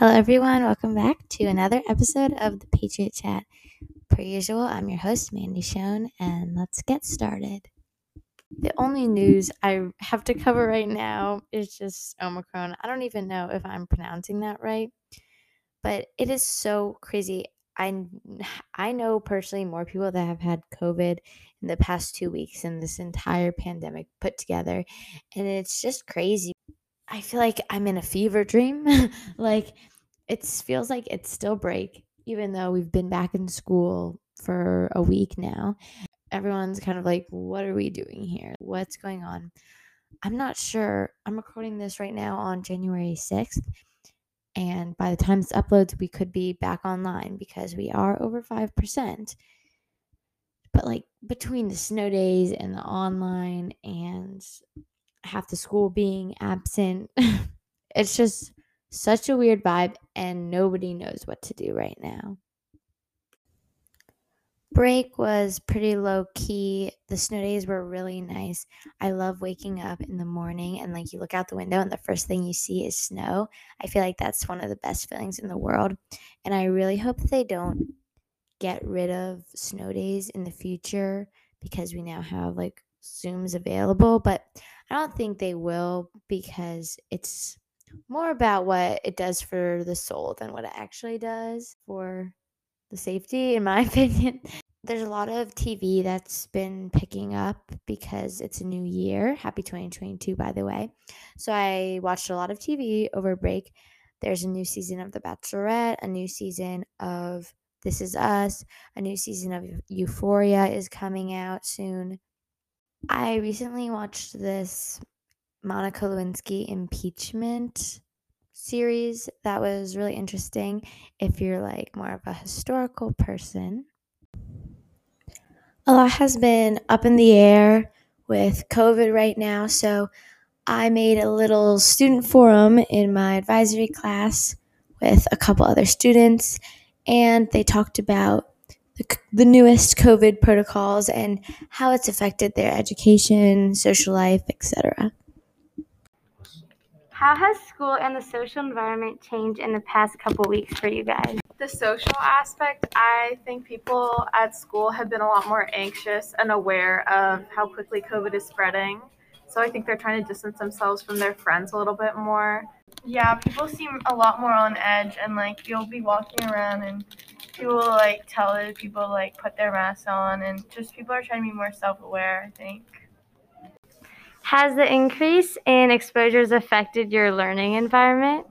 Hello, everyone. Welcome back to another episode of the Patriot Chat. Per usual, I'm your host, Mandy Schoen, and let's get started. The only news I have to cover right now is just Omicron. I don't even know if I'm pronouncing that right, but it is so crazy. I know personally more people that have had COVID in the past 2 weeks than this entire pandemic put together, and it's just crazy. I feel like I'm in a fever dream. Like, it feels like it's still break, even though we've been back in school for a week now. Everyone's kind of like, what are we doing here? What's going on? I'm not sure. I'm recording this right now on January 6th. And by the time this uploads, we could be back online because we are over 5%. But like between the snow days and the online and half the school being absent, it's just such a weird vibe, and nobody knows what to do right now. Break was pretty low key. The snow days were really nice. I love waking up in the morning and like you look out the window and the first thing you see is snow. I feel like that's one of the best feelings in the world, and I really hope that they don't get rid of snow days in the future because we now have like Zooms available, but I don't think they will because it's more about what it does for the soul than what it actually does for the safety, in my opinion. There's a lot of TV that's been picking up because it's a new year. Happy 2022, by the way. So I watched a lot of TV over break. There's a new season of The Bachelorette, a new season of This Is Us, a new season of Euphoria is coming out soon. I recently watched this Monica Lewinsky impeachment series that was really interesting if you're like more of a historical person. A lot has been up in the air with COVID right now, so I made a little student forum in my advisory class with a couple other students, and they talked about the newest COVID protocols and how it's affected their education, social life, etc. How has school and the social environment changed in the past couple weeks for you guys? The social aspect, I think people at school have been a lot more anxious and aware of how quickly COVID is spreading. So I think they're trying to distance themselves from their friends a little bit more. Yeah, people seem a lot more on edge, and like you'll be walking around and people like tell other people like put their masks on, and just people are trying to be more self-aware, I think. Has the increase in exposures affected your learning environment?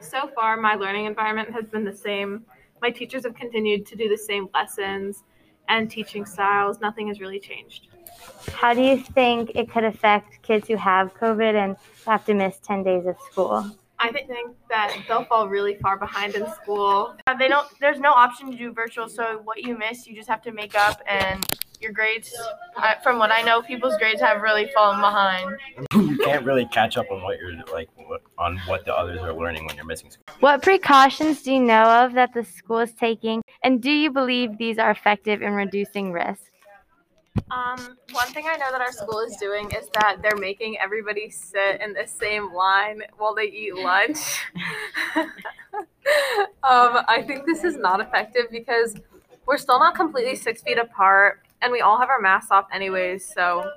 So far, my learning environment has been the same. My teachers have continued to do the same lessons and teaching styles. Nothing has really changed. How do you think it could affect kids who have COVID and have to miss 10 days of school? I think that they'll fall really far behind in school. There's no option to do virtual, so what you miss, you just have to make up, and your grades, from what I know, people's grades have really fallen behind. You can't really catch up on what you're like on what the others are learning when you're missing school. What precautions do you know of that the school is taking, and do you believe these are effective in reducing risk? One thing I know that our school is doing is that they're making everybody sit in the same line while they eat lunch. I think this is not effective because we're still not completely 6 feet apart, and we all have our masks off anyways, so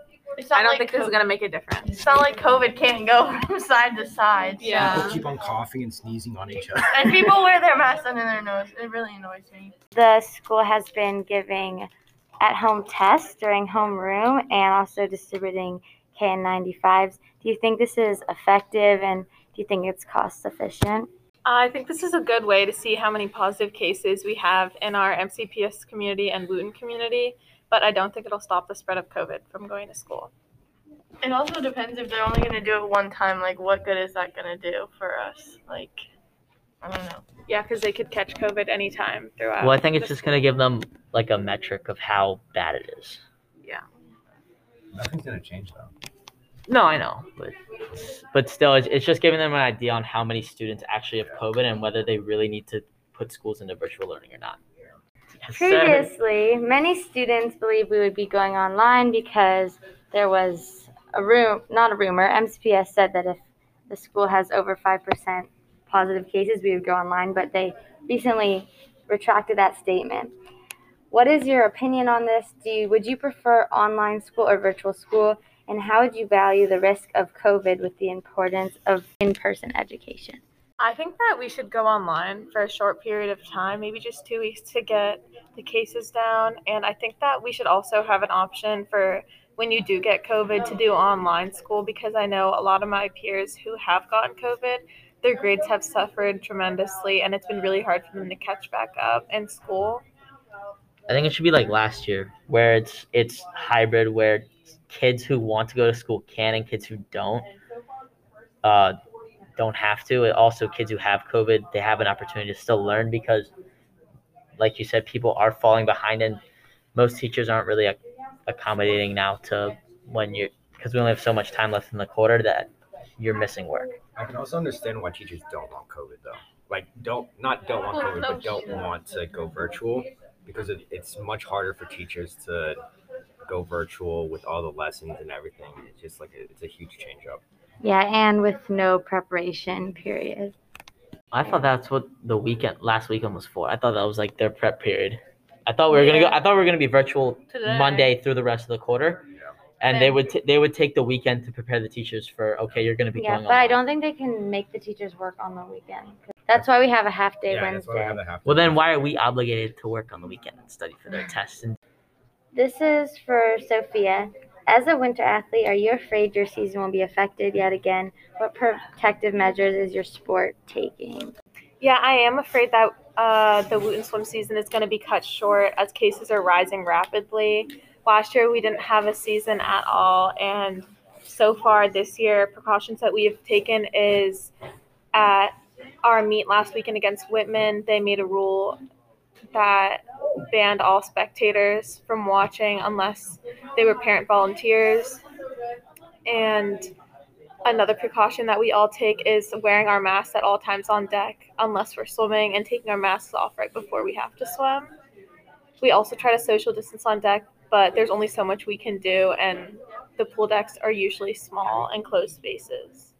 I don't think this is going to make a difference. It's not like COVID can't go from side to side. Yeah. People keep on coughing and sneezing on each other. And people wear their masks under their nose. It really annoys me. The school has been giving at-home tests during homeroom and also distributing KN95s. Do you think this is effective, and do you think it's cost efficient? I think this is a good way to see how many positive cases we have in our MCPS community and Wooten community, but I don't think it'll stop the spread of COVID from going to school. It also depends if they're only going to do it one time. Like, what good is that going to do for us? Like, I don't know. Yeah, because they could catch COVID anytime throughout. Well, I think it's just going to give them like a metric of how bad it is. Yeah. Nothing's going to change, though. No, I know. But still, it's just giving them an idea on how many students actually have COVID and whether they really need to put schools into virtual learning or not. Yes, previously, many students believed we would be going online because there was a rumor, MCPS said that if the school has over 5%, positive cases, we would go online, but they recently retracted that statement. What is your opinion on this? Would you prefer online school or virtual school? And how would you value the risk of COVID with the importance of in-person education? I think that we should go online for a short period of time, maybe just 2 weeks, to get the cases down. And I think that we should also have an option for when you do get COVID to do online school, because I know a lot of my peers who have gotten COVID, their grades have suffered tremendously, and it's been really hard for them to catch back up in school. I think it should be like last year, where it's hybrid, where kids who want to go to school can, and kids who don't have to. And also, kids who have COVID, they have an opportunity to still learn, because, like you said, people are falling behind, and most teachers aren't really accommodating now to when you're, because we only have so much time left in the quarter that you're missing work. I can also understand why teachers don't want COVID though. Like don't want COVID, but don't want to go virtual, because it's much harder for teachers to go virtual with all the lessons and everything. It's just like it's a huge change up. Yeah, and with no preparation period. I thought that's what last weekend was for. I thought that was like their prep period. I thought we were gonna go. I thought we were gonna be virtual today, Monday through the rest of the quarter, and they would take the weekend to prepare the teachers for. Okay, you're gonna be going. Yeah, but I don't think they can make the teachers work on the weekend. That's why we have a half day Wednesday. That's why we have a half day. Well, then why are we obligated to work on the weekend and study for their tests? This is for Sophia. As a winter athlete, are you afraid your season will be affected yet again? What protective measures is your sport taking? Yeah, I am afraid that the Wooten swim season is going to be cut short as cases are rising rapidly. Last year, we didn't have a season at all, and so far this year, precautions that we have taken is at our meet last weekend against Whitman, they made a rule that banned all spectators from watching unless they were parent volunteers. And another precaution that we all take is wearing our masks at all times on deck, unless we're swimming, and taking our masks off right before we have to swim. We also try to social distance on deck, but there's only so much we can do, and the pool decks are usually small and closed spaces.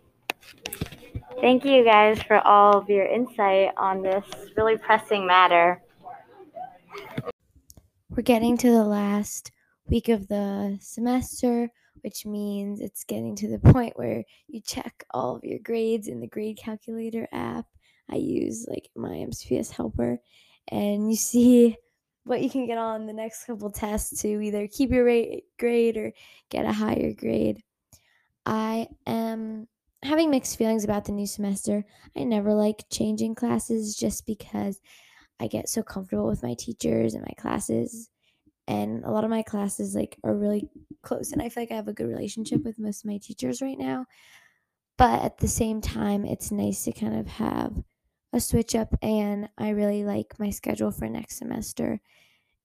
Thank you guys for all of your insight on this really pressing matter. We're getting to the last week of the semester, which means it's getting to the point where you check all of your grades in the grade calculator app. I use like my MCPS helper, and you see what you can get on the next couple tests to either keep your grade or get a higher grade. I am having mixed feelings about the new semester. I never like changing classes just because I get so comfortable with my teachers and my classes. And a lot of my classes are really close, and I feel like I have a good relationship with most of my teachers right now. But at the same time, it's nice to kind of have a switch up, and I really like my schedule for next semester,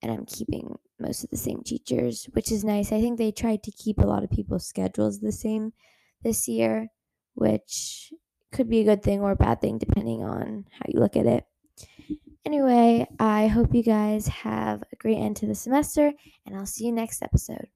and I'm keeping most of the same teachers, which is nice. I think they tried to keep a lot of people's schedules the same this year, which could be a good thing or a bad thing depending on how you look at it. Anyway, I hope you guys have a great end to the semester, and I'll see you next episode.